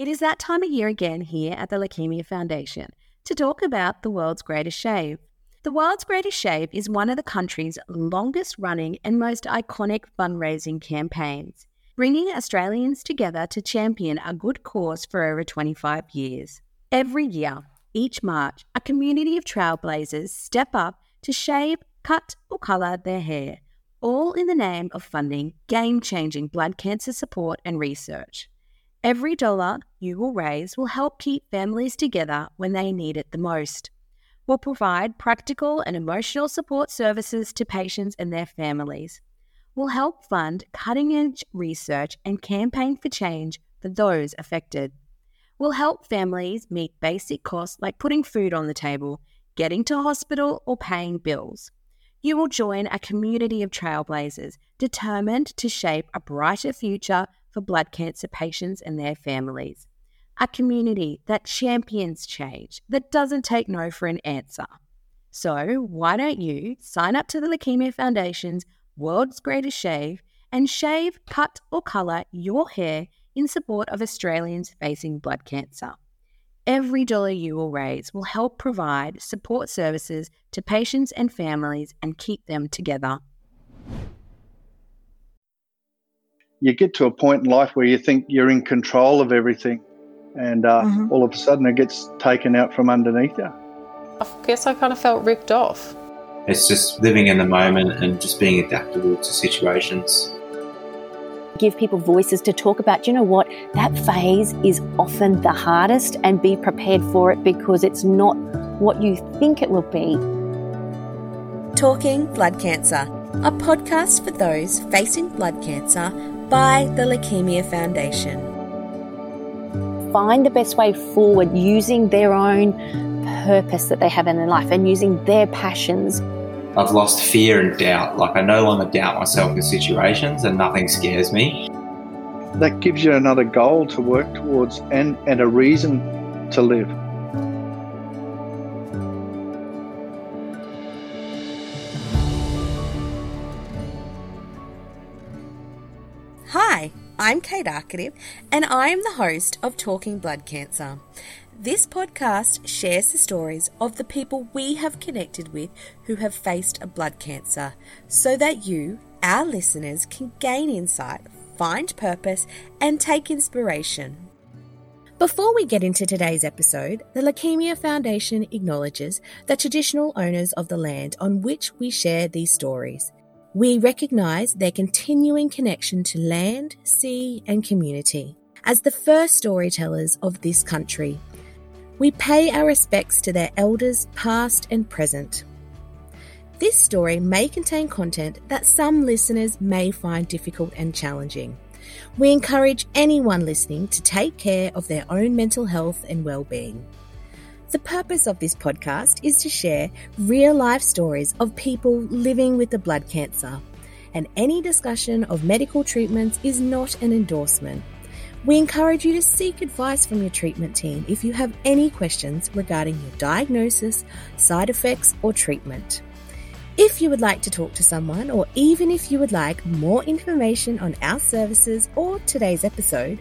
It is that time of year again here at the Leukemia Foundation to talk about the world's greatest shave. The World's Greatest Shave is one of the country's longest-running and most iconic fundraising campaigns, bringing Australians together to champion a good cause for over 25 years. Every year, each March, a community of trailblazers step up to shave, cut or colour their hair, all in the name of funding game-changing blood cancer support and research. Every dollar you will raise will help keep families together when they need it the most. We'll provide practical and emotional support services to patients and their families. We'll help fund cutting-edge research and campaign for change for those affected. We'll help families meet basic costs like putting food on the table, getting to hospital or paying bills. You will join a community of trailblazers determined to shape a brighter future for blood cancer patients and their families. A community that champions change, that doesn't take no for an answer. So why don't you sign up to the Leukemia Foundation's World's Greatest Shave and shave, cut or colour your hair in support of Australians facing blood cancer. Every dollar you will raise will help provide support services to patients and families and keep them together. You get to a point in life where you think you're in control of everything and all of a sudden it gets taken out from underneath you. I guess I kind of felt ripped off. It's just living in the moment and just being adaptable to situations. Give people voices to talk about, you know what, that phase is often the hardest, and be prepared for it because it's not what you think it will be. Talking Blood Cancer, a podcast for those facing blood cancer by the Leukemia Foundation. Find the best way forward using their own purpose that they have in their life and using their passions. I've lost fear and doubt. Like, I no longer doubt myself in situations and nothing scares me. That gives you another goal to work towards and a reason to live. Hi, I'm Kate Arkady and I am the host of Talking Blood Cancer. This podcast shares the stories of the people we have connected with who have faced a blood cancer so that you, our listeners, can gain insight, find purpose and take inspiration. Before we get into today's episode, the Leukemia Foundation acknowledges the traditional owners of the land on which we share these stories. We recognise their continuing connection to land, sea and community as the first storytellers of this country. We pay our respects to their elders, past and present. This story may contain content that some listeners may find difficult and challenging. We encourage anyone listening to take care of their own mental health and well-being. The purpose of this podcast is to share real-life stories of people living with the blood cancer, and any discussion of medical treatments is not an endorsement. We encourage you to seek advice from your treatment team if you have any questions regarding your diagnosis, side effects, or treatment. If you would like to talk to someone, or even if you would like more information on our services or today's episode,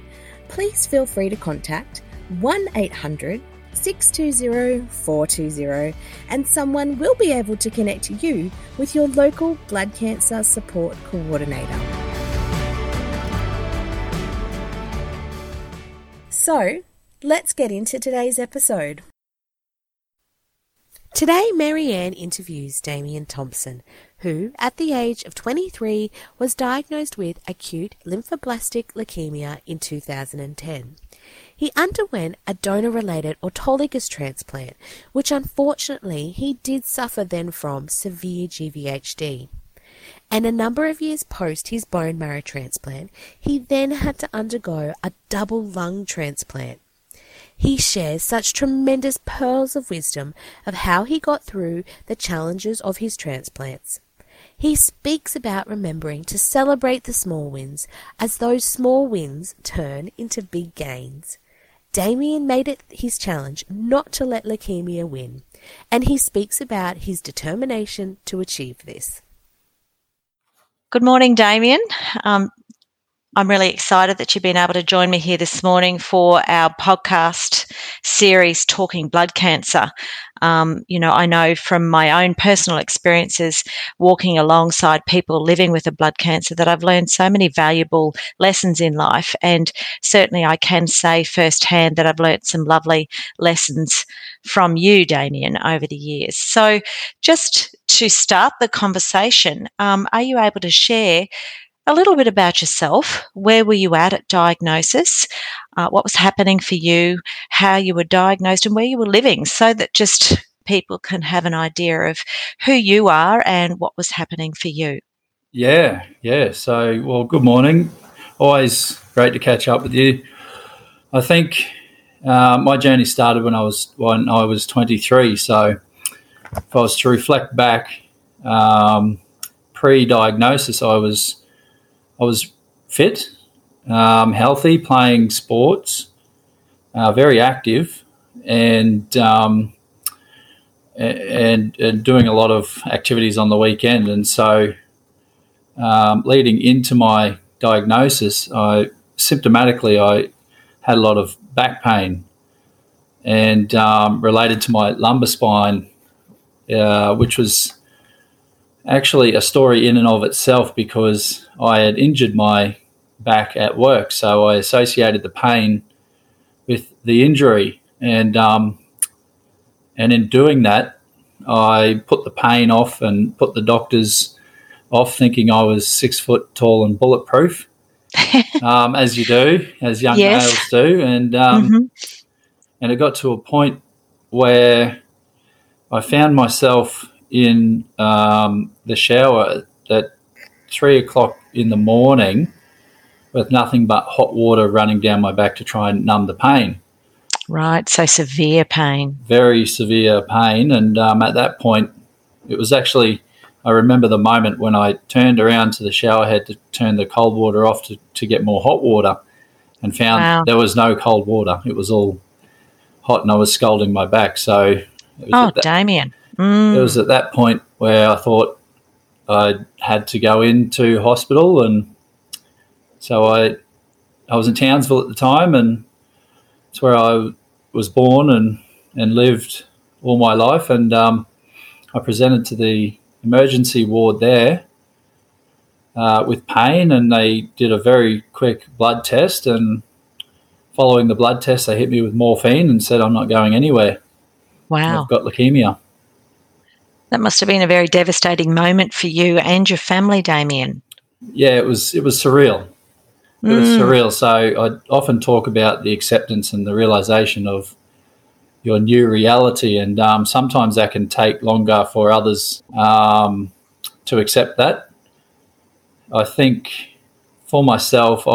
please feel free to contact 1800 620 420 and someone will be able to connect you with your local blood cancer support coordinator. So, let's get into today's episode. Today, Marianne interviews Damien Thompson, who, at the age of 23, was diagnosed with acute lymphoblastic leukaemia in 2010. He underwent a donor-related autologous transplant, which unfortunately he did suffer then from severe GVHD. And a number of years post his bone marrow transplant, he then had to undergo a double lung transplant. He shares such tremendous pearls of wisdom of how he got through the challenges of his transplants. He speaks about remembering to celebrate the small wins, as those small wins turn into big gains. Damien made it his challenge not to let leukemia win, and he speaks about his determination to achieve this. Good morning, Damien. I'm really excited that you've been able to join me here this morning for our podcast series, Talking Blood Cancer. I know from my own personal experiences walking alongside people living with a blood cancer that I've learned so many valuable lessons in life. And certainly I can say firsthand that I've learned some lovely lessons from you, Damien, over the years. So just to start the conversation, are you able to share a little bit about yourself? Where were you at diagnosis? What was happening for you? How you were diagnosed and where you were living, so that just people can have an idea of who you are and what was happening for you. Yeah. So, well, good morning. Always great to catch up with you. I think my journey started when I was 23. So, if I was to reflect back, pre-diagnosis, I was fit, healthy, playing sports, very active, and doing a lot of activities on the weekend. And so, leading into my diagnosis, I had a lot of back pain, and related to my lumbar spine, which was actually a story in and of itself, because I had injured my back at work. So I associated the pain with the injury. And in doing that, I put the pain off and put the doctors off, thinking I was 6 foot tall and bulletproof, as you do, as young males do. And and it got to a point where I found myself in the shower at 3:00 in the morning with nothing but hot water running down my back to try and numb the pain. Right, so severe pain. Very severe pain. And at that point, it was actually, I remember the moment when I turned around to the shower head to turn the cold water off to get more hot water, and found there was no cold water. It was all hot and I was scalding my back. So it was Damien. It was at that point where I thought I had to go into hospital, and so I was in Townsville at the time, and it's where I was born and lived all my life. And I presented to the emergency ward there with pain, and they did a very quick blood test, and following the blood test they hit me with morphine and said I'm not going anywhere. Wow. I've got leukemia. That must have been a very devastating moment for you and your family, Damien. Yeah, it was surreal. It was surreal. So I often talk about the acceptance and the realisation of your new reality, and sometimes that can take longer for others to accept that. I think for myself,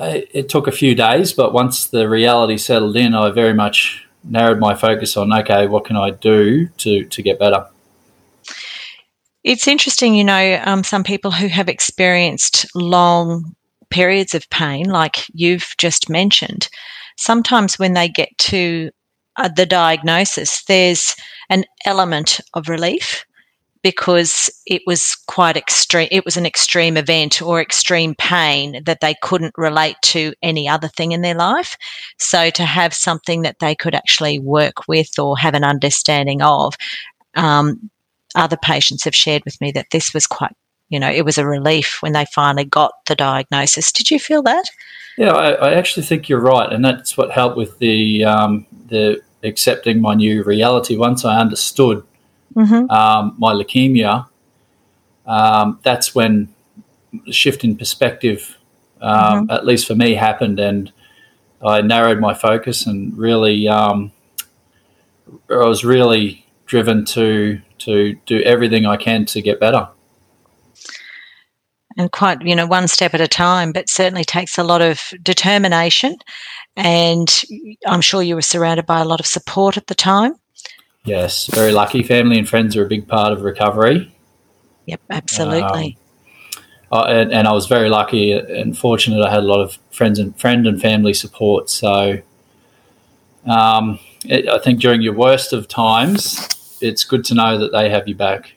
it took a few days, but once the reality settled in, I very much narrowed my focus on, okay, what can I do to get better? It's interesting, some people who have experienced long periods of pain, like you've just mentioned, sometimes when they get to the diagnosis, there's an element of relief because it was quite extreme. It was an extreme event or extreme pain that they couldn't relate to any other thing in their life. So to have something that they could actually work with or have an understanding of, other patients have shared with me that this was quite, it was a relief when they finally got the diagnosis. Did you feel that? Yeah, I actually think you're right, and that's what helped with the accepting my new reality. Once I understood my leukemia, that's when the shift in perspective, at least for me, happened, and I narrowed my focus and really I was really driven to do everything I can to get better. And quite, one step at a time, but certainly takes a lot of determination, and I'm sure you were surrounded by a lot of support at the time. Yes, very lucky. Family and friends are a big part of recovery. Yep, absolutely. And I was very lucky and fortunate. I had a lot of friend and family support. So I think during your worst of times, it's good to know that they have you back.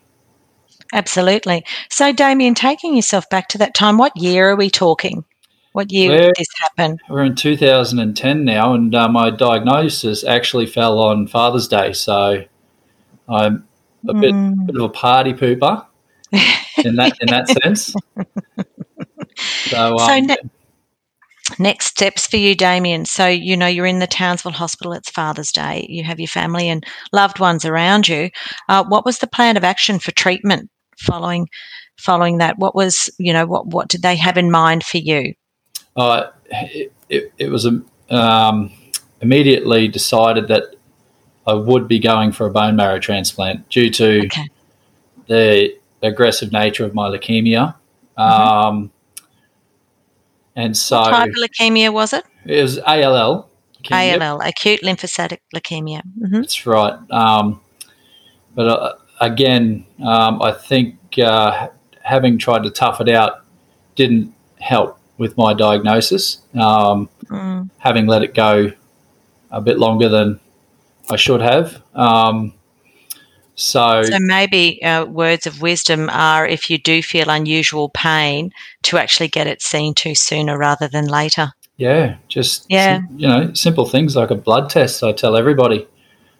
Absolutely. So, Damien, taking yourself back to that time, what year are we talking? What year did this happen? We're in 2010 now, and my diagnosis actually fell on Father's Day. So I'm a bit of a party pooper in that sense. Next steps for you, Damien. So, you know, you're in the Townsville Hospital. It's Father's Day. You have your family and loved ones around you. What was the plan of action for treatment following that? What was, you know, what did they have in mind for you? It was immediately decided that I would be going for a bone marrow transplant due to the aggressive nature of my leukemia. And so, what type of leukemia was it? It was ALL. Leukemia. ALL, acute lymphocytic leukemia. Mm-hmm. That's right. But again, I think having tried to tough it out didn't help with my diagnosis. Having let it go a bit longer than I should have. So maybe words of wisdom are, if you do feel unusual pain, to actually get it seen to sooner rather than later. Yeah, just, you know, simple things like a blood test, I tell everybody.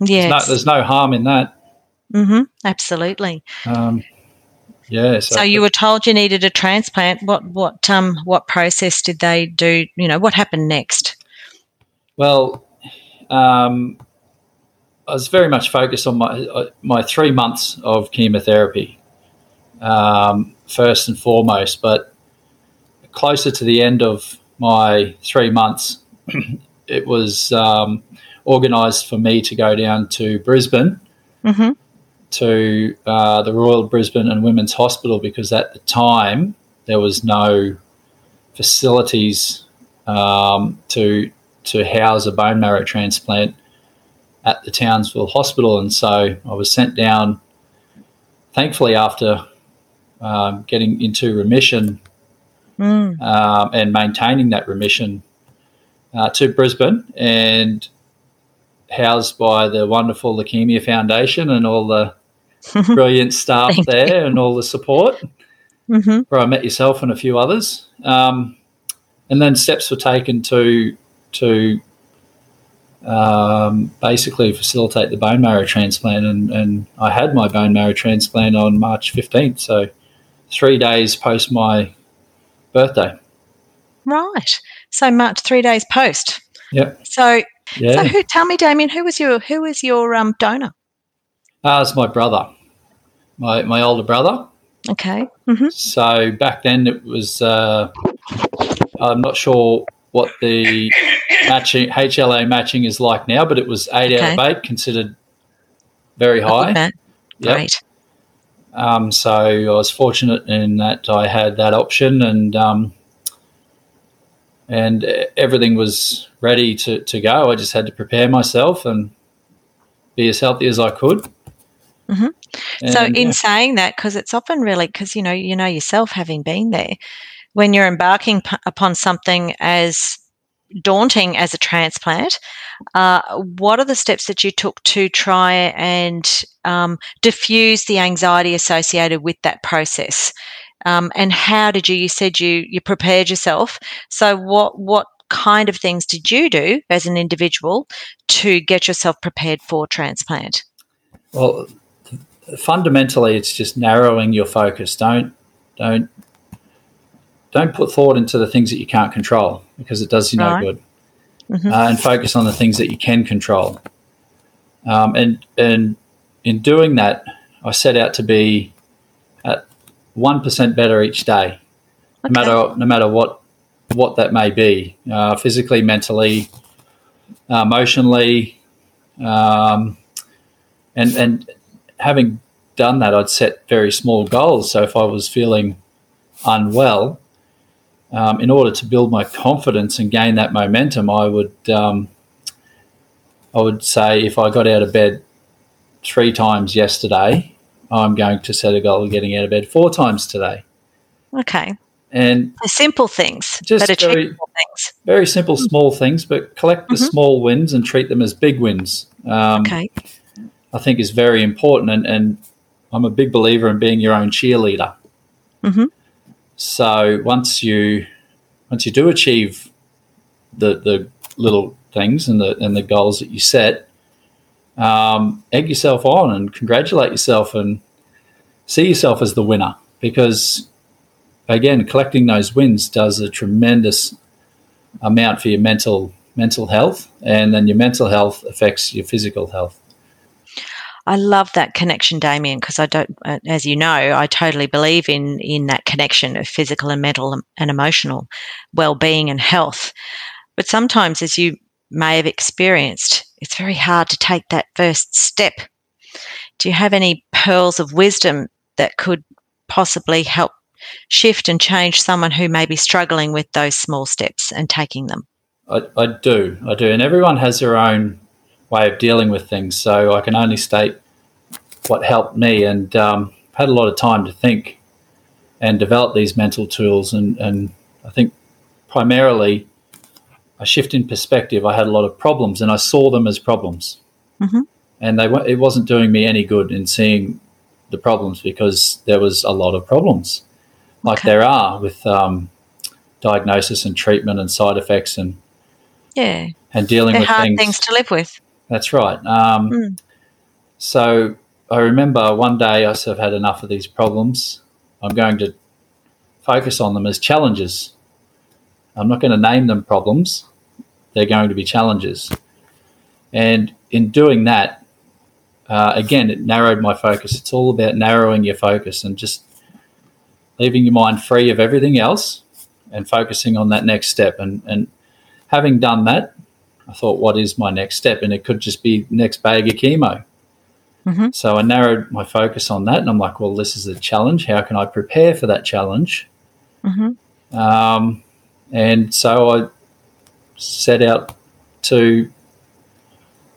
Yes. There's no harm in that. Mm-hmm, absolutely. So you were told you needed a transplant. What process did they do? You know, what happened next? Well, I was very much focused on my 3 months of chemotherapy, first and foremost. But closer to the end of my 3 months, it was organised for me to go down to Brisbane to the Royal Brisbane and Women's Hospital, because at the time there was no facilities to house a bone marrow transplant at the Townsville Hospital. And so I was sent down, thankfully, after getting into remission and maintaining that remission to Brisbane, and housed by the wonderful Leukemia Foundation and all the brilliant staff there and all the support, where I met yourself and a few others. And then steps were taken to basically facilitate the bone marrow transplant, and I had my bone marrow transplant on March 15th, so 3 days post my birthday. Right. So March, 3 days post. Yep. So tell me, Damien, who was your donor? It's my brother, my older brother. Okay. Mm-hmm. So back then it was I'm not sure what the HLA matching is like now, but it was 8 out of 8, considered very high. Right. So I was fortunate in that I had that option, and everything was ready to go. I just had to prepare myself and be as healthy as I could. Mm-hmm. Saying that, because it's often really, because you know yourself, having been there, when you're embarking upon something as daunting as a transplant, what are the steps that you took to try and diffuse the anxiety associated with that process? And how did you said you prepared yourself. So what kind of things did you do as an individual to get yourself prepared for transplant? Well, fundamentally, it's just narrowing your focus. Don't put thought into the things that you can't control, because it does you no good. Mm-hmm. And focus on the things that you can control. And in doing that, I set out to be at 1% better each day, no matter what that may be, physically, mentally, emotionally. And having done that, I'd set very small goals. So if I was feeling unwell, in order to build my confidence and gain that momentum, I would say, if I got out of bed 3 times yesterday, I'm going to set a goal of getting out of bed 4 times today. Okay. And simple things, just things. Very simple, small things, but collect the small wins and treat them as big wins. I think is very important, and I'm a big believer in being your own cheerleader. Mm-hmm. So once you do achieve the little things and the goals that you set, egg yourself on and congratulate yourself and see yourself as the winner, because again, collecting those wins does a tremendous amount for your mental health, and then your mental health affects your physical health. I love that connection, Damien, because I don't, as you know, I totally believe in that connection of physical and mental and emotional well-being and health. But sometimes, as you may have experienced, it's very hard to take that first step. Do you have any pearls of wisdom that could possibly help shift and change someone who may be struggling with those small steps and taking them? I do. And everyone has their own way of dealing with things, so I can only state what helped me, and had a lot of time to think and develop these mental tools, and I think primarily a shift in perspective. I had a lot of problems and I saw them as problems, mm-hmm. and it wasn't doing me any good in seeing the problems, because there was a lot of problems, like there are with diagnosis and treatment and side effects and dealing with hard things to live with. That's right. So I remember one day I said, I've had enough of these problems. I'm going to focus on them as challenges. I'm not going to name them problems. They're going to be challenges. And in doing that, again, it narrowed my focus. It's all about narrowing your focus and just leaving your mind free of everything else and focusing on that next step. And having done that, I thought, what is my next step? And it could just be next bag of chemo. Mm-hmm. So I narrowed my focus on that, and I'm like, well, this is a challenge. How can I prepare for that challenge? Mm-hmm. And so I set out to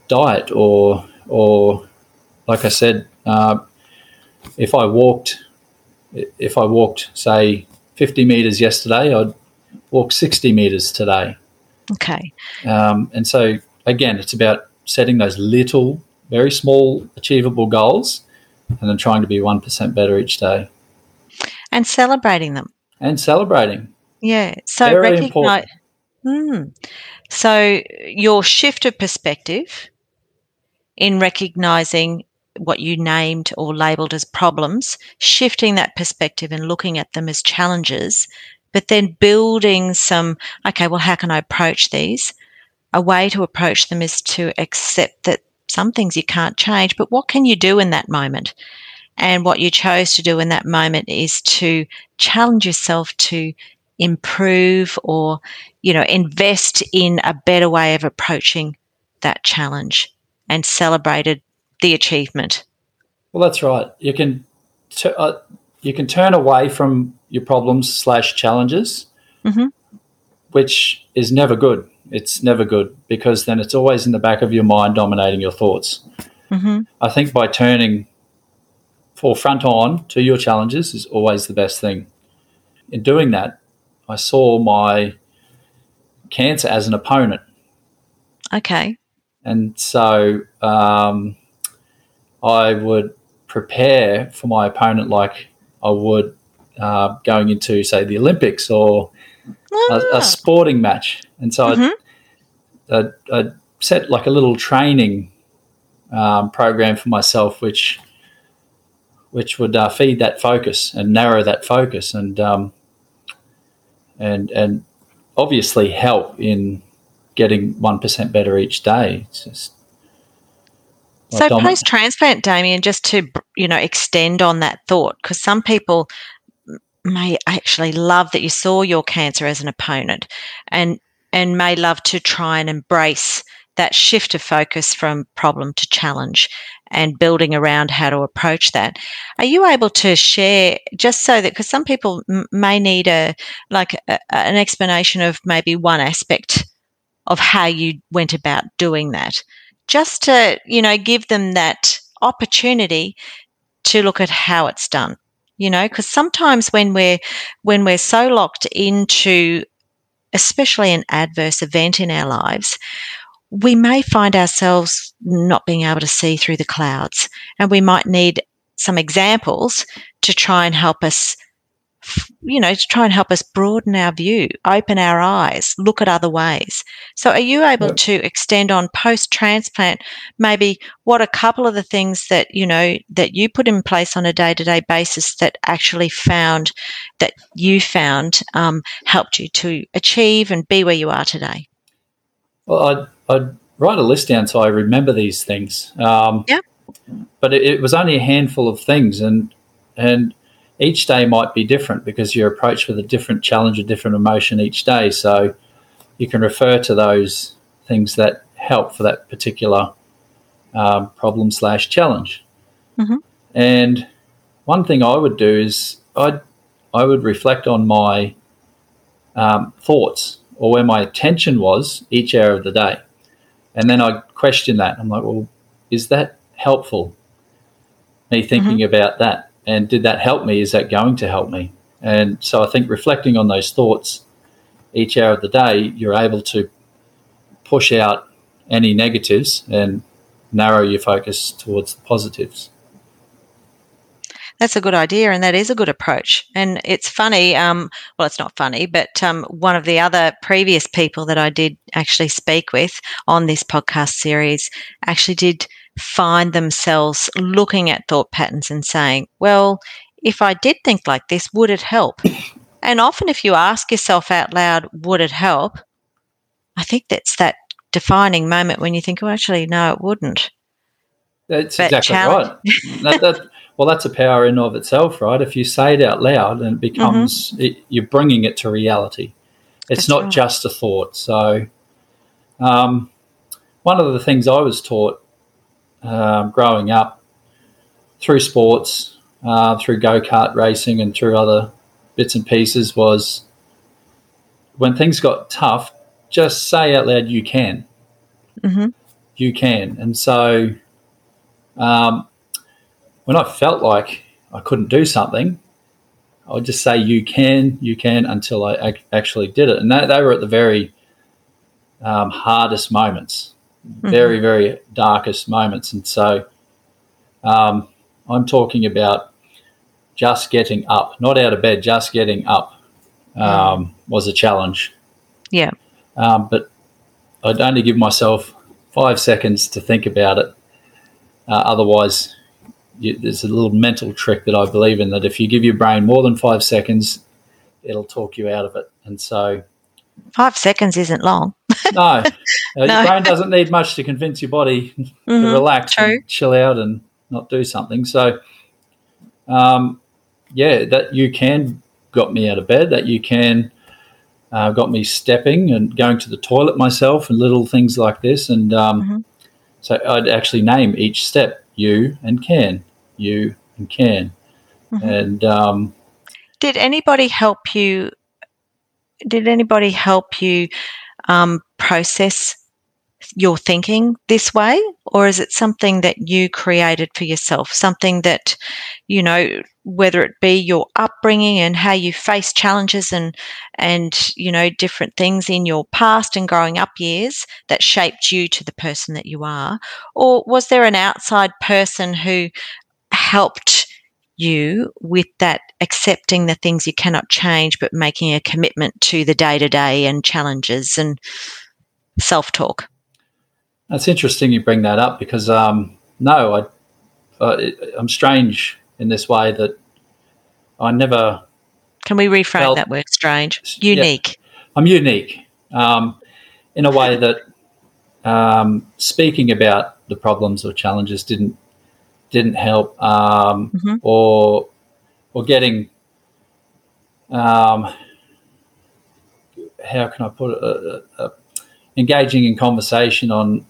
diet, or like I said, if I walked, say, 50 metres yesterday, I'd walk 60 metres today. Okay. And so, again, it's about setting those little, very small, achievable goals, and then trying to be 1% better each day. And celebrating them. Yeah. So very important. So your shift of perspective in recognising what you named or labelled as problems, shifting that perspective and looking at them as challenges, but then building some, okay, well, how can I approach these? A way to approach them is to accept that some things you can't change, but what can you do in that moment? And what you chose to do in that moment is to challenge yourself to improve, or, you know, invest in a better way of approaching that challenge, and celebrated the achievement. Well, that's right. You can turn away from your problems/challenges, mm-hmm. which is never good. It's never good, because then it's always in the back of your mind dominating your thoughts. Mm-hmm. I think by turning front on to your challenges is always the best thing. In doing that, I saw my cancer as an opponent. Okay. And so I would prepare for my opponent like I would going into, say, the Olympics or a sporting match. And so mm-hmm. I'd set like a little training program for myself, which would feed that focus and narrow that focus, and obviously help in getting 1% better each day. It's just so post-transplant, Damien, just to, you know, extend on that thought, because some people may actually love that you saw your cancer as an opponent, and may love to try and embrace that shift of focus from problem to challenge and building around how to approach that. Are you able to share, just so that, because some people may need an explanation of maybe one aspect of how you went about doing that, just to, you know, give them that opportunity to look at how it's done, you know, because sometimes when we're so locked into, especially an adverse event in our lives, we may find ourselves not being able to see through the clouds, and we might need some examples to try and help us, you know, to try and help us broaden our view, open our eyes, look at other ways. So are you able to extend on post-transplant, maybe what a couple of the things that, you know, that you put in place on a day-to-day basis that actually found, that you found helped you to achieve and be where you are today? Well, I'd write a list down so I remember these things. But it was only a handful of things, and each day might be different because you're approached with a different challenge, a different emotion each day. So you can refer to those things that help for that particular problem/challenge. Mm-hmm. And one thing I would do is I would reflect on my thoughts or where my attention was each hour of the day. And then I question that. I'm like, well, is that helpful, me thinking about that? And did that help me? Is that going to help me? And so I think reflecting on those thoughts each hour of the day, you're able to push out any negatives and narrow your focus towards the positives. That's a good idea, and that is a good approach. And it's funny, well, it's not funny, but one of the other previous people that I did actually speak with on this podcast series actually did find themselves looking at thought patterns and saying, well, if I did think like this, would it help? And often if you ask yourself out loud, would it help? I think that's that defining moment when you think, oh, actually, no, it wouldn't. That's exactly right. Well, that's a power in of itself, right? If you say it out loud and it becomes, you're bringing it to reality. It's not just a thought. So one of the things I was taught growing up through sports, through go-kart racing and through other bits and pieces was when things got tough, just say out loud, you can. Mm-hmm. You can. And so when I felt like I couldn't do something, I would just say, you can, until I actually did it. And they were at the very hardest moments, very, very darkest moments. And so I'm talking about just getting up, not out of bed, just getting up was a challenge. Yeah. But I'd only give myself 5 seconds to think about it. Otherwise, there's a little mental trick that I believe in, that if you give your brain more than 5 seconds, it'll talk you out of it. And so 5 seconds isn't long. No. Your brain doesn't need much to convince your body to relax and chill out and not do something. So, that you can got me out of bed, that you can got me stepping and going to the toilet myself and little things like this. And so I'd actually name each step. You and can, and did anybody help you process your thinking this way, or is it something that you created for yourself? Something that, you know, whether it be your upbringing and how you face challenges and you know, different things in your past and growing up years that shaped you to the person that you are, or was there an outside person who helped you with that, accepting the things you cannot change but making a commitment to the day-to-day and challenges and self-talk? That's interesting you bring that up, because no, I'm strange in this way that I never... Can we reframe that word, strange? Unique. Yeah, I'm unique in a way that speaking about the problems or challenges didn't help, or getting... how can I put it? Engaging in conversation on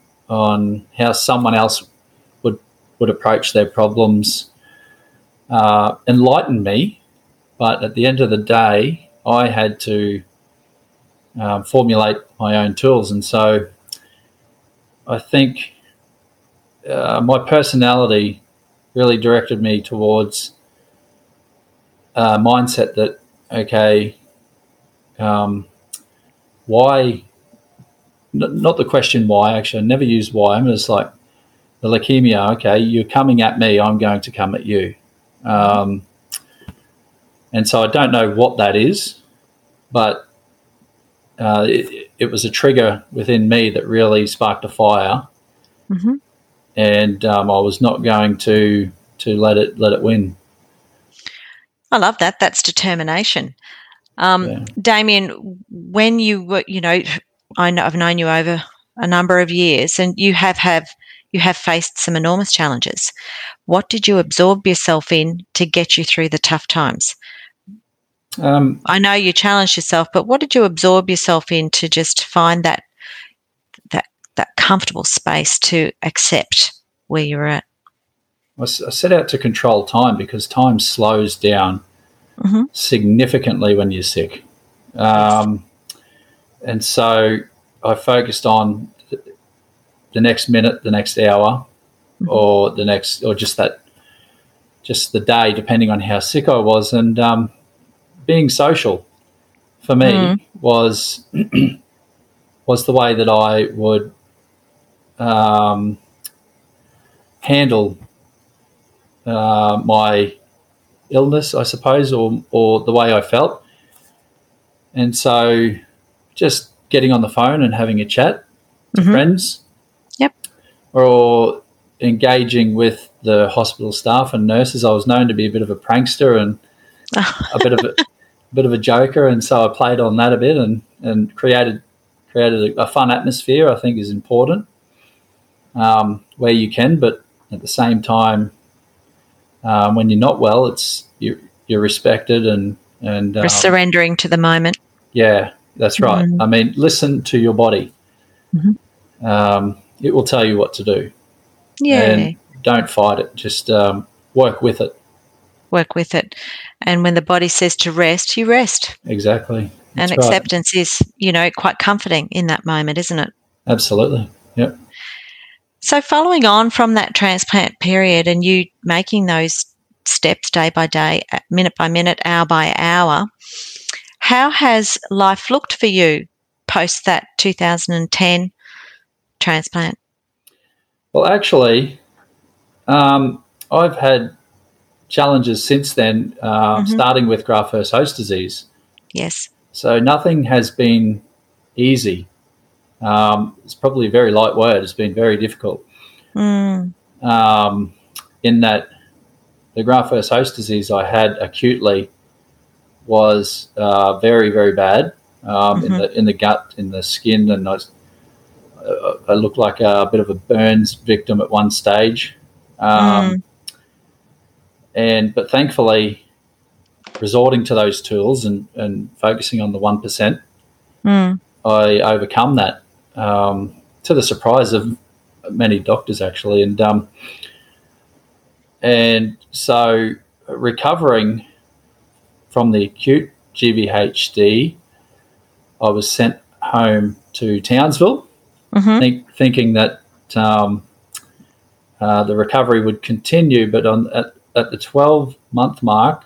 how someone else would approach their problems enlightened me, but at the end of the day, I had to formulate my own tools. And so I think my personality really directed me towards a mindset that, why... Not the question why, actually. I never use why. I'm just like, the leukemia, okay, you're coming at me, I'm going to come at you. And so I don't know what that is, but it was a trigger within me that really sparked a fire. Mm-hmm. And I was not going to let it win. I love that. That's determination. Damien, when you were, I've known you over a number of years, and you have faced some enormous challenges. What did you absorb yourself in to get you through the tough times? I know you challenged yourself, but what did you absorb yourself in to just find that comfortable space to accept where you're at? I set out to control time, because time slows down mm-hmm. significantly when you're sick. And so I focused on the next minute, the next hour, mm-hmm. or just the day, depending on how sick I was. And being social for me mm-hmm. was the way that I would handle my illness, I suppose, or the way I felt. And so just getting on the phone and having a chat to mm-hmm. friends. Yep. Or engaging with the hospital staff and nurses. I was known to be a bit of a prankster and a bit of a joker, and so I played on that a bit and created a fun atmosphere. I think is important where you can, but at the same time, when you're not well, it's you're respected and we're surrendering to the moment. Yeah, that's right. Mm-hmm. I mean, listen to your body. Mm-hmm. It will tell you what to do. Yeah. And don't fight it. Just work with it. Work with it. And when the body says to rest, you rest. Exactly. That's and acceptance right. is, quite comforting in that moment, isn't it? Absolutely. Yep. So following on from that transplant period and you making those steps day by day, minute by minute, hour by hour, how has life looked for you post that 2010 transplant? Well, actually, I've had challenges since then, mm-hmm. starting with graft-versus-host disease. Yes. So nothing has been easy. It's probably a very light word. It's been very difficult. Mm. In that the graft-versus-host disease I had acutely was very, very bad mm-hmm. in the gut, in the skin, and I looked like a bit of a burns victim at one stage. But thankfully, resorting to those tools and focusing on the 1%, I overcome that to the surprise of many doctors, actually. And so recovering from the acute GVHD, I was sent home to Townsville, mm-hmm. thinking that the recovery would continue, but at the 12-month mark,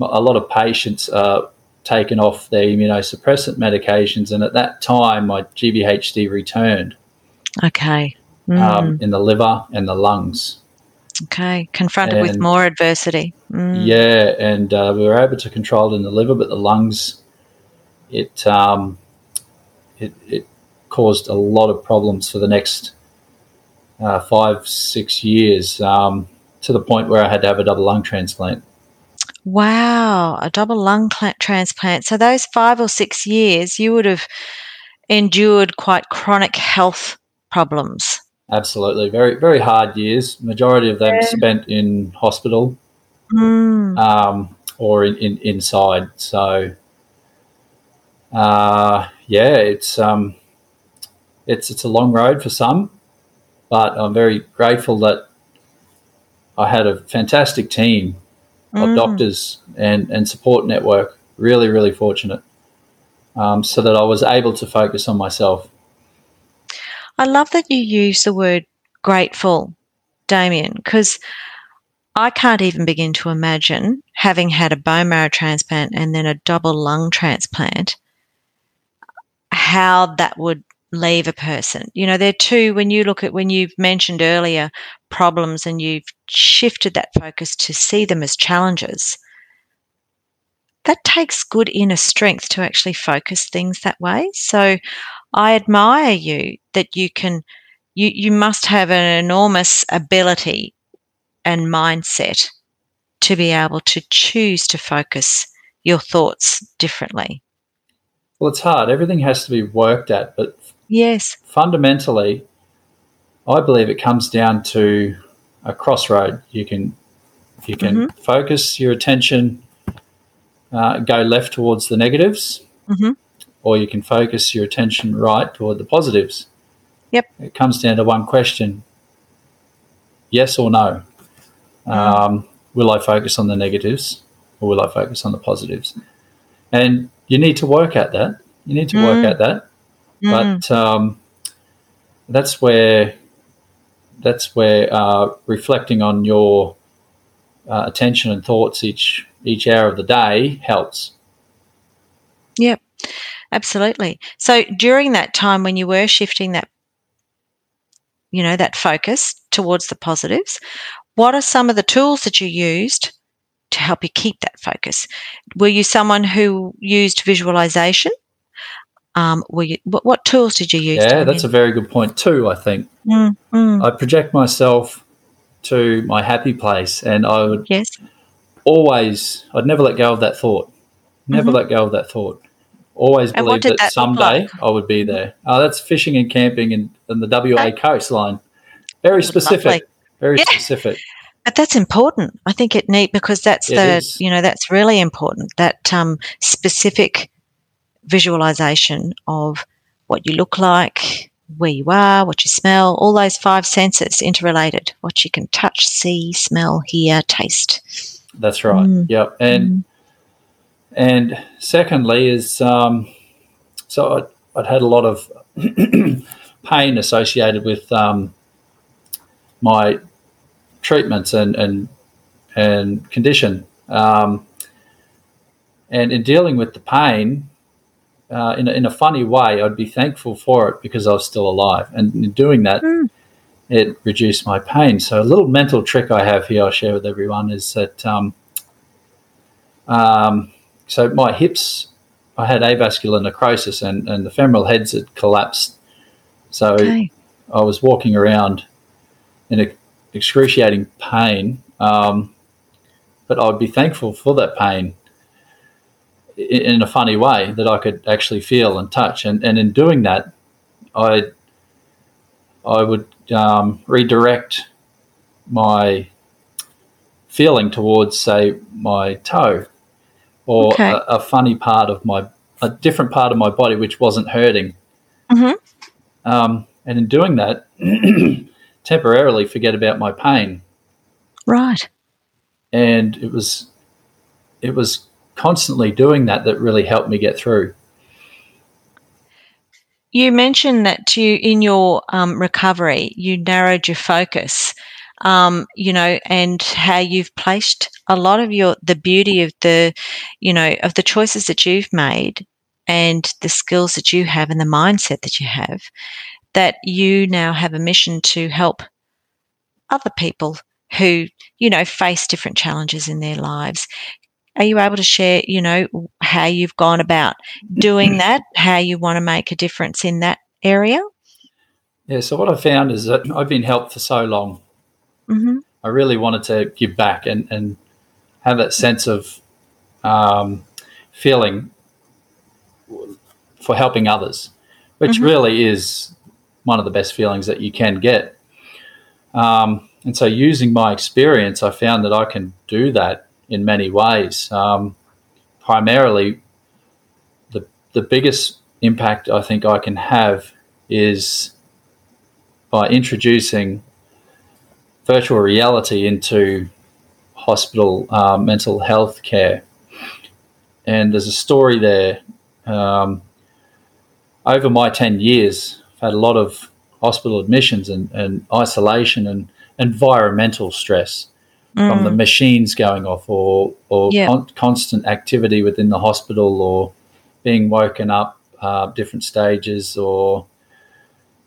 a lot of patients are taken off their immunosuppressant medications, and at that time my GVHD returned. Okay. In the liver and the lungs. Okay. Confronted with more adversity. Mm. Yeah, and we were able to control it in the liver, but the lungs, it caused a lot of problems for the next 5-6 years. To the point where I had to have a double lung transplant. Wow, a double lung transplant. So those 5 or 6 years, you would have endured quite chronic health problems. Absolutely. Very, very hard years. Majority of them spent in hospital or inside. So, it's a long road for some, but I'm very grateful that I had a fantastic team of doctors and support network, really, really fortunate, so that I was able to focus on myself. I love that you use the word grateful, Damien, because I can't even begin to imagine having had a bone marrow transplant and then a double lung transplant, how that would leave a person. You know, there are two, when you look at, when you've mentioned earlier problems and you've shifted that focus to see them as challenges, that takes good inner strength to actually focus things that way. So I admire you that you can, you must have an enormous ability and mindset to be able to choose to focus your thoughts differently. Well, it's hard. Everything has to be worked at, but yes, fundamentally, I believe it comes down to a crossroad. You can mm-hmm. focus your attention, go left towards the negatives, mm-hmm. or you can focus your attention right toward the positives. Yep. It comes down to one question, yes or no. Will I focus on the negatives or will I focus on the positives? And you need to work at that. But that's where reflecting on your attention and thoughts each hour of the day helps. Yep, absolutely. So during that time when you were shifting that, you know, that focus towards the positives, what are some of the tools that you used to help you keep that focus? Were you someone who used visualization? What tools did you use? Yeah, that's a very good point too, I think. I project myself to my happy place and I would I'd never let go of that thought. Always believed that someday I would be there. That's fishing and camping and the WA coastline. Very specific. Lovely. Very specific. But that's important. I think it needs, because that's really important, that specific visualization of what you look like, where you are, what you smell, all those five senses interrelated, what you can touch, see, smell, hear, taste. That's right. Yep. And secondly is so I'd had a lot of pain associated with my treatments and condition. And in dealing with the pain, in a funny way, I'd be thankful for it because I was still alive. And in doing that, it reduced my pain. So a little mental trick I have here I'll share with everyone is that so my hips, I had avascular necrosis and the femoral heads had collapsed. So I was walking around in excruciating pain, but I'd be thankful for that pain in a funny way that I could actually feel and touch. And in doing that, I would redirect my feeling towards, say, my toe or a funny part of a different part of my body which wasn't hurting. And in doing that, temporarily forget about my pain. Right. And it was constantly doing that really helped me get through. You mentioned that you, in your recovery, you narrowed your focus, and how you've placed a lot of the beauty of of the choices that you've made and the skills that you have and the mindset that you have, that you now have a mission to help other people who, face different challenges in their lives. Are you able to share, how you've gone about doing that, how you want to make a difference in that area? Yeah, so what I found is that I've been helped for so long. I really wanted to give back and have that sense of feeling for helping others, which really is one of the best feelings that you can get. And so using my experience, I found that I can do that in many ways. Primarily, the biggest impact I think I can have is by introducing virtual reality into hospital mental health care. And there's a story there. Over my 10 years, had a lot of hospital admissions and isolation and environmental stress from the machines going off constant activity within the hospital or being woken up different stages or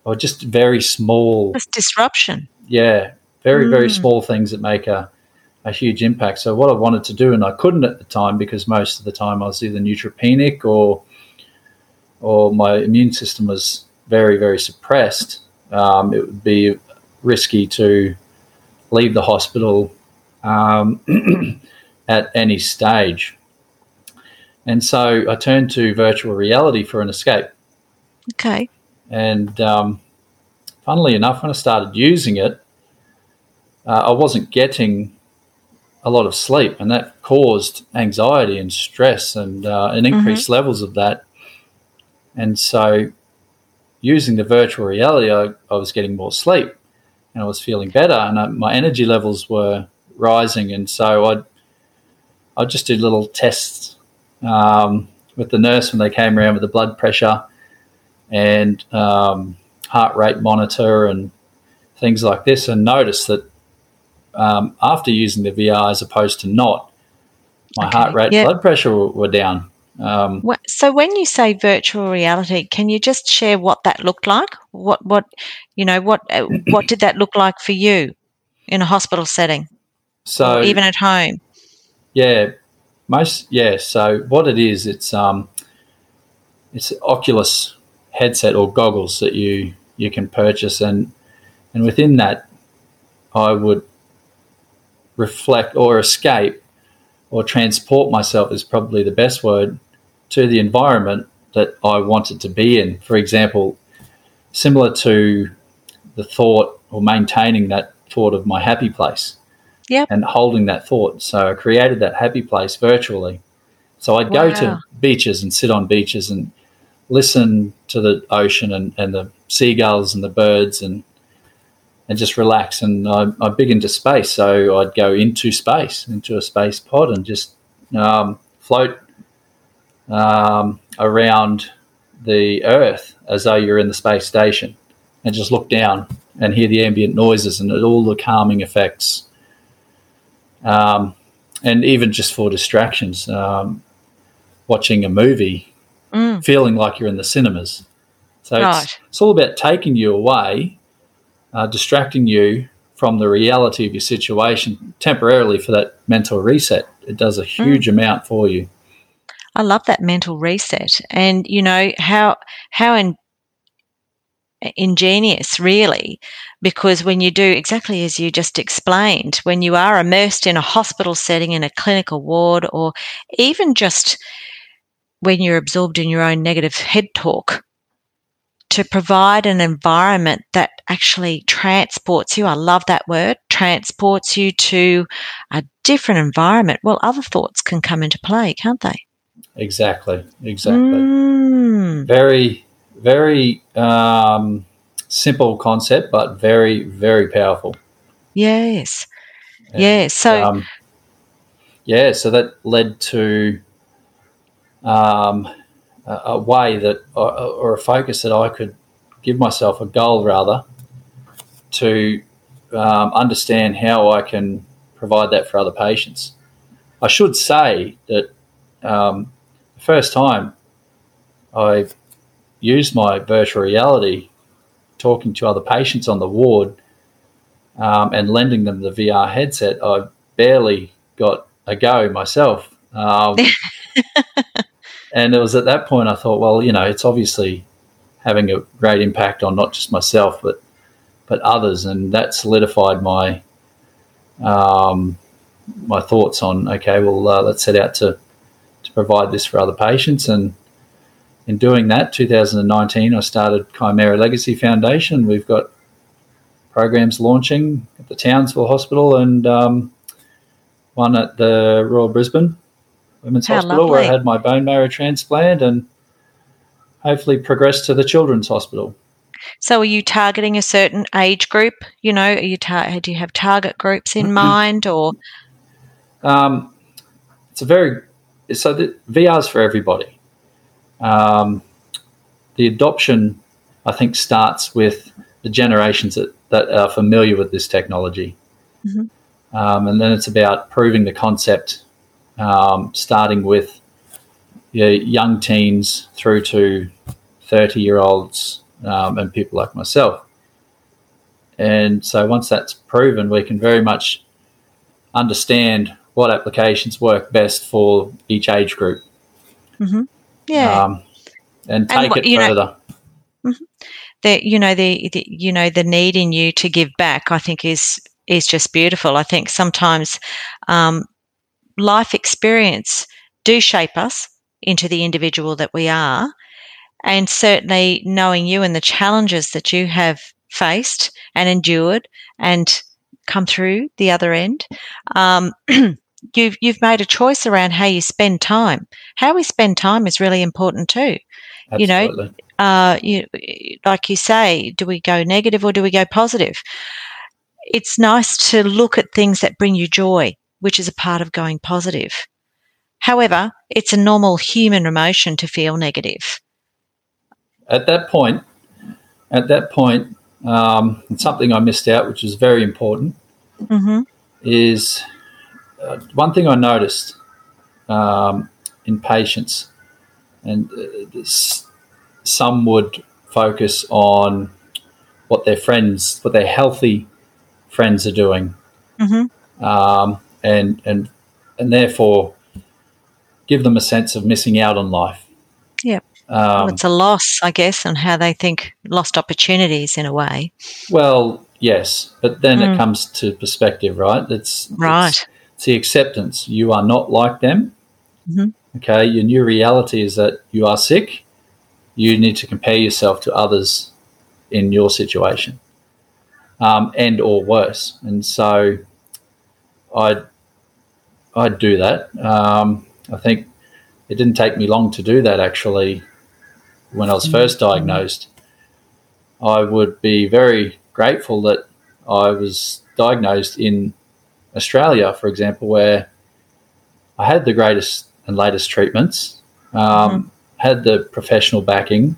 or just very small. That's disruption. Yeah, very small things that make a huge impact. So what I wanted to do, and I couldn't at the time because most of the time I was either neutropenic or my immune system was very, very suppressed, it would be risky to leave the hospital at any stage. And so I turned to virtual reality for an escape. Okay. And funnily enough, when I started using it, I wasn't getting a lot of sleep, and that caused anxiety and stress and increased levels of that. And so using the virtual reality, I was getting more sleep and I was feeling better, and my energy levels were rising. And so I'd just do little tests with the nurse when they came around with the blood pressure and heart rate monitor and things like this, and noticed that after using the VR as opposed to not, my heart rate and blood pressure were down. So when you say virtual reality, can you just share what that looked like? What did that look like for you in a hospital setting? So, or even at home? So what it is, it's an Oculus headset or goggles that you can purchase, and within that I would reflect or escape or transport myself, is probably the best word, to the environment that I wanted to be in. For example, similar to the thought or maintaining that thought of my happy place and holding that thought. So I created that happy place virtually. So I'd go to beaches and sit on beaches and listen to the ocean and the seagulls and the birds and just relax. And I'm big into space, so I'd go into space, into a space pod, and just float around the Earth as though you're in the space station, and just look down and hear the ambient noises and all the calming effects, and even just for distractions, watching a movie, feeling like you're in the cinemas. So it's all about taking you away, distracting you from the reality of your situation temporarily for that mental reset. It does a huge amount for you. I love that mental reset, and you know how ingenious, really, because when you do exactly as you just explained, when you are immersed in a hospital setting, in a clinical ward, or even just when you're absorbed in your own negative head talk, to provide an environment that actually transports you, I love that word, transports you to a different environment. Well, other thoughts can come into play, can't they? Exactly. Very, very simple concept, but very, very powerful. Yes. And, so that led to a way that, or a focus that I could give myself, a goal rather, to understand how I can provide that for other patients. I should say that the first time I used my virtual reality, talking to other patients on the ward and lending them the VR headset, I barely got a go myself. And it was at that point I thought, well, you know, it's obviously having a great impact on not just myself but others, and that solidified my my thoughts on, okay, well, let's set out to provide this for other patients. And in doing that, 2019, I started Chimera Legacy Foundation. We've got programs launching at the Townsville Hospital and one at the Royal Brisbane Women's Hospital, lovely, where I had my bone marrow transplant, and hopefully progress to the Children's Hospital. So are you targeting a certain age group? You know, do you have target groups in mind, or? The VR's for everybody. The adoption, I think, starts with the generations that are familiar with this technology. Mm-hmm. And then it's about proving the concept, starting with young teens through to 30-year-olds and people like myself. And so once that's proven, we can very much understand what applications work best for each age group. Mm-hmm. Yeah. And take it further. Mm-hmm. The need in you to give back, I think, is just beautiful. I think sometimes life experience do shape us into the individual that we are, and certainly knowing you and the challenges that you have faced and endured and come through the other end, you've made a choice around how you spend time. How we spend time is really important too. Absolutely. Like you say, do we go negative or do we go positive? It's nice to look at things that bring you joy, which is a part of going positive. However, it's a normal human emotion to feel negative. At that point, and something I missed out, which is very important, mm-hmm. is one thing I noticed in patients, and some would focus on what their healthy friends are doing, mm-hmm. And therefore give them a sense of missing out on life. Yeah. It's a loss, I guess, on how they think lost opportunities in a way. Well, yes, but then it comes to perspective, right? It's the acceptance. You are not like them. Mm-hmm. Okay, your new reality is that you are sick. You need to compare yourself to others in your situation, and or worse. And so I do that. I think it didn't take me long to do that, actually. When I was first diagnosed, I would be very grateful that I was diagnosed in Australia, for example, where I had the greatest and latest treatments, had the professional backing,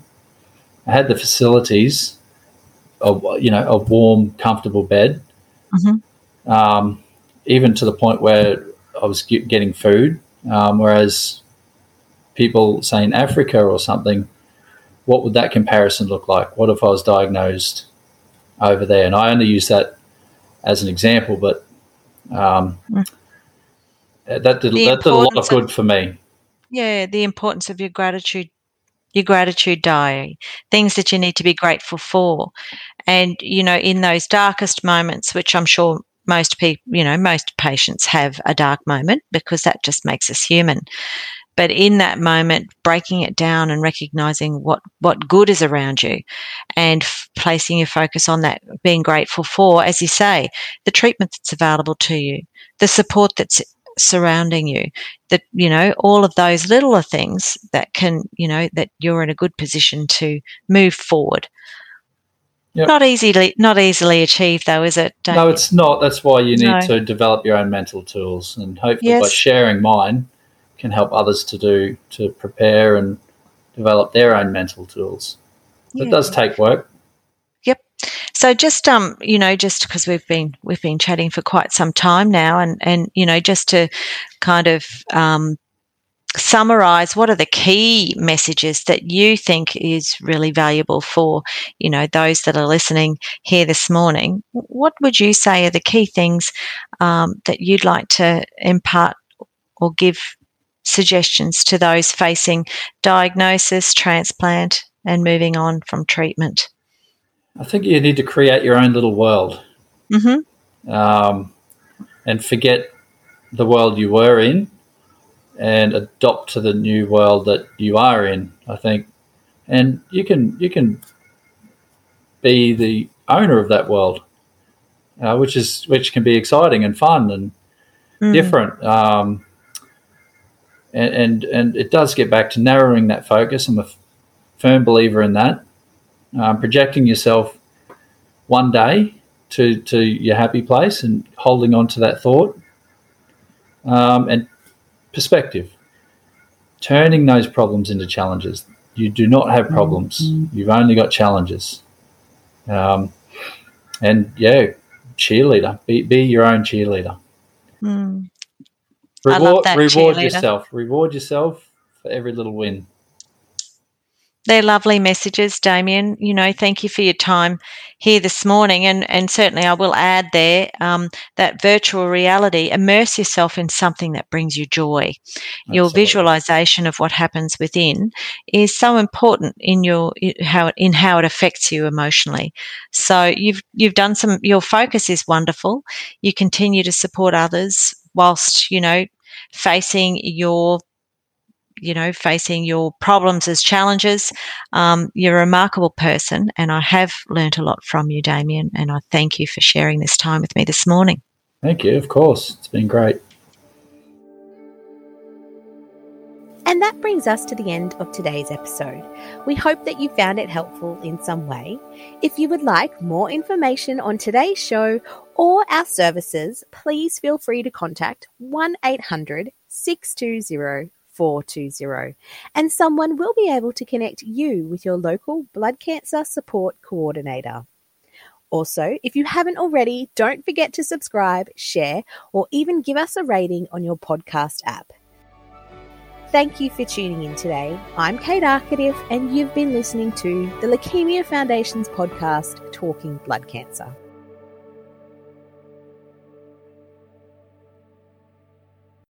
I had the facilities, a warm, comfortable bed, mm-hmm. Even to the point where I was getting food, whereas people, say, in Africa or something, what would that comparison look like? What if I was diagnosed over there? And I only use that as an example, but that did a lot of good for me. Yeah, the importance of your gratitude diary, things that you need to be grateful for. And, in those darkest moments, which I'm sure most patients have a dark moment, because that just makes us human. But in that moment, breaking it down and recognising what good is around you and placing your focus on that, being grateful for, as you say, the treatment that's available to you, the support that's surrounding you, that, all of those littler things that can, that you're in a good position to move forward. Yep. Not easily achieved, though, is it? No, it's not. That's why you need to develop your own mental tools, and hopefully by sharing mine, can help others to prepare and develop their own mental tools. Yeah. It does take work. Yep. So just because we've been chatting for quite some time now, and just to kind of summarise, what are the key messages that you think is really valuable for, those that are listening here this morning? What would you say are the key things that you'd like to impart or give suggestions to those facing diagnosis, transplant, and moving on from treatment? I think you need to create your own little world, mm-hmm. And forget the world you were in and adopt to the new world that you are in, I think. And you can be the owner of that world, which can be exciting and fun and different. And it does get back to narrowing that focus. I'm a firm believer in that. Projecting yourself one day to your happy place and holding on to that thought. And perspective. Turning those problems into challenges. You do not have problems. Mm-hmm. You've only got challenges. Cheerleader. Be your own cheerleader. Mm. Reward yourself for every little win. They're lovely messages, Damien. You know, thank you for your time here this morning. And certainly I will add there that virtual reality, immerse yourself in something that brings you joy. Absolutely. Your visualization of what happens within is so important in your how it affects you emotionally. So you've done some, your focus is wonderful. You continue to support others whilst, you know, facing your problems as challenges. You're a remarkable person, and I have learnt a lot from you, Damien, and I thank you for sharing this time with me this morning. Thank you, of course. It's been great. And that brings us to the end of today's episode. We hope that you found it helpful in some way. If you would like more information on today's show or our services, please feel free to contact 1-800-620-420, and someone will be able to connect you with your local blood cancer support coordinator. Also, if you haven't already, don't forget to subscribe, share, or even give us a rating on your podcast app. Thank you for tuning in today. I'm Kate Arkady, and you've been listening to the Leukemia Foundation's podcast, Talking Blood Cancer.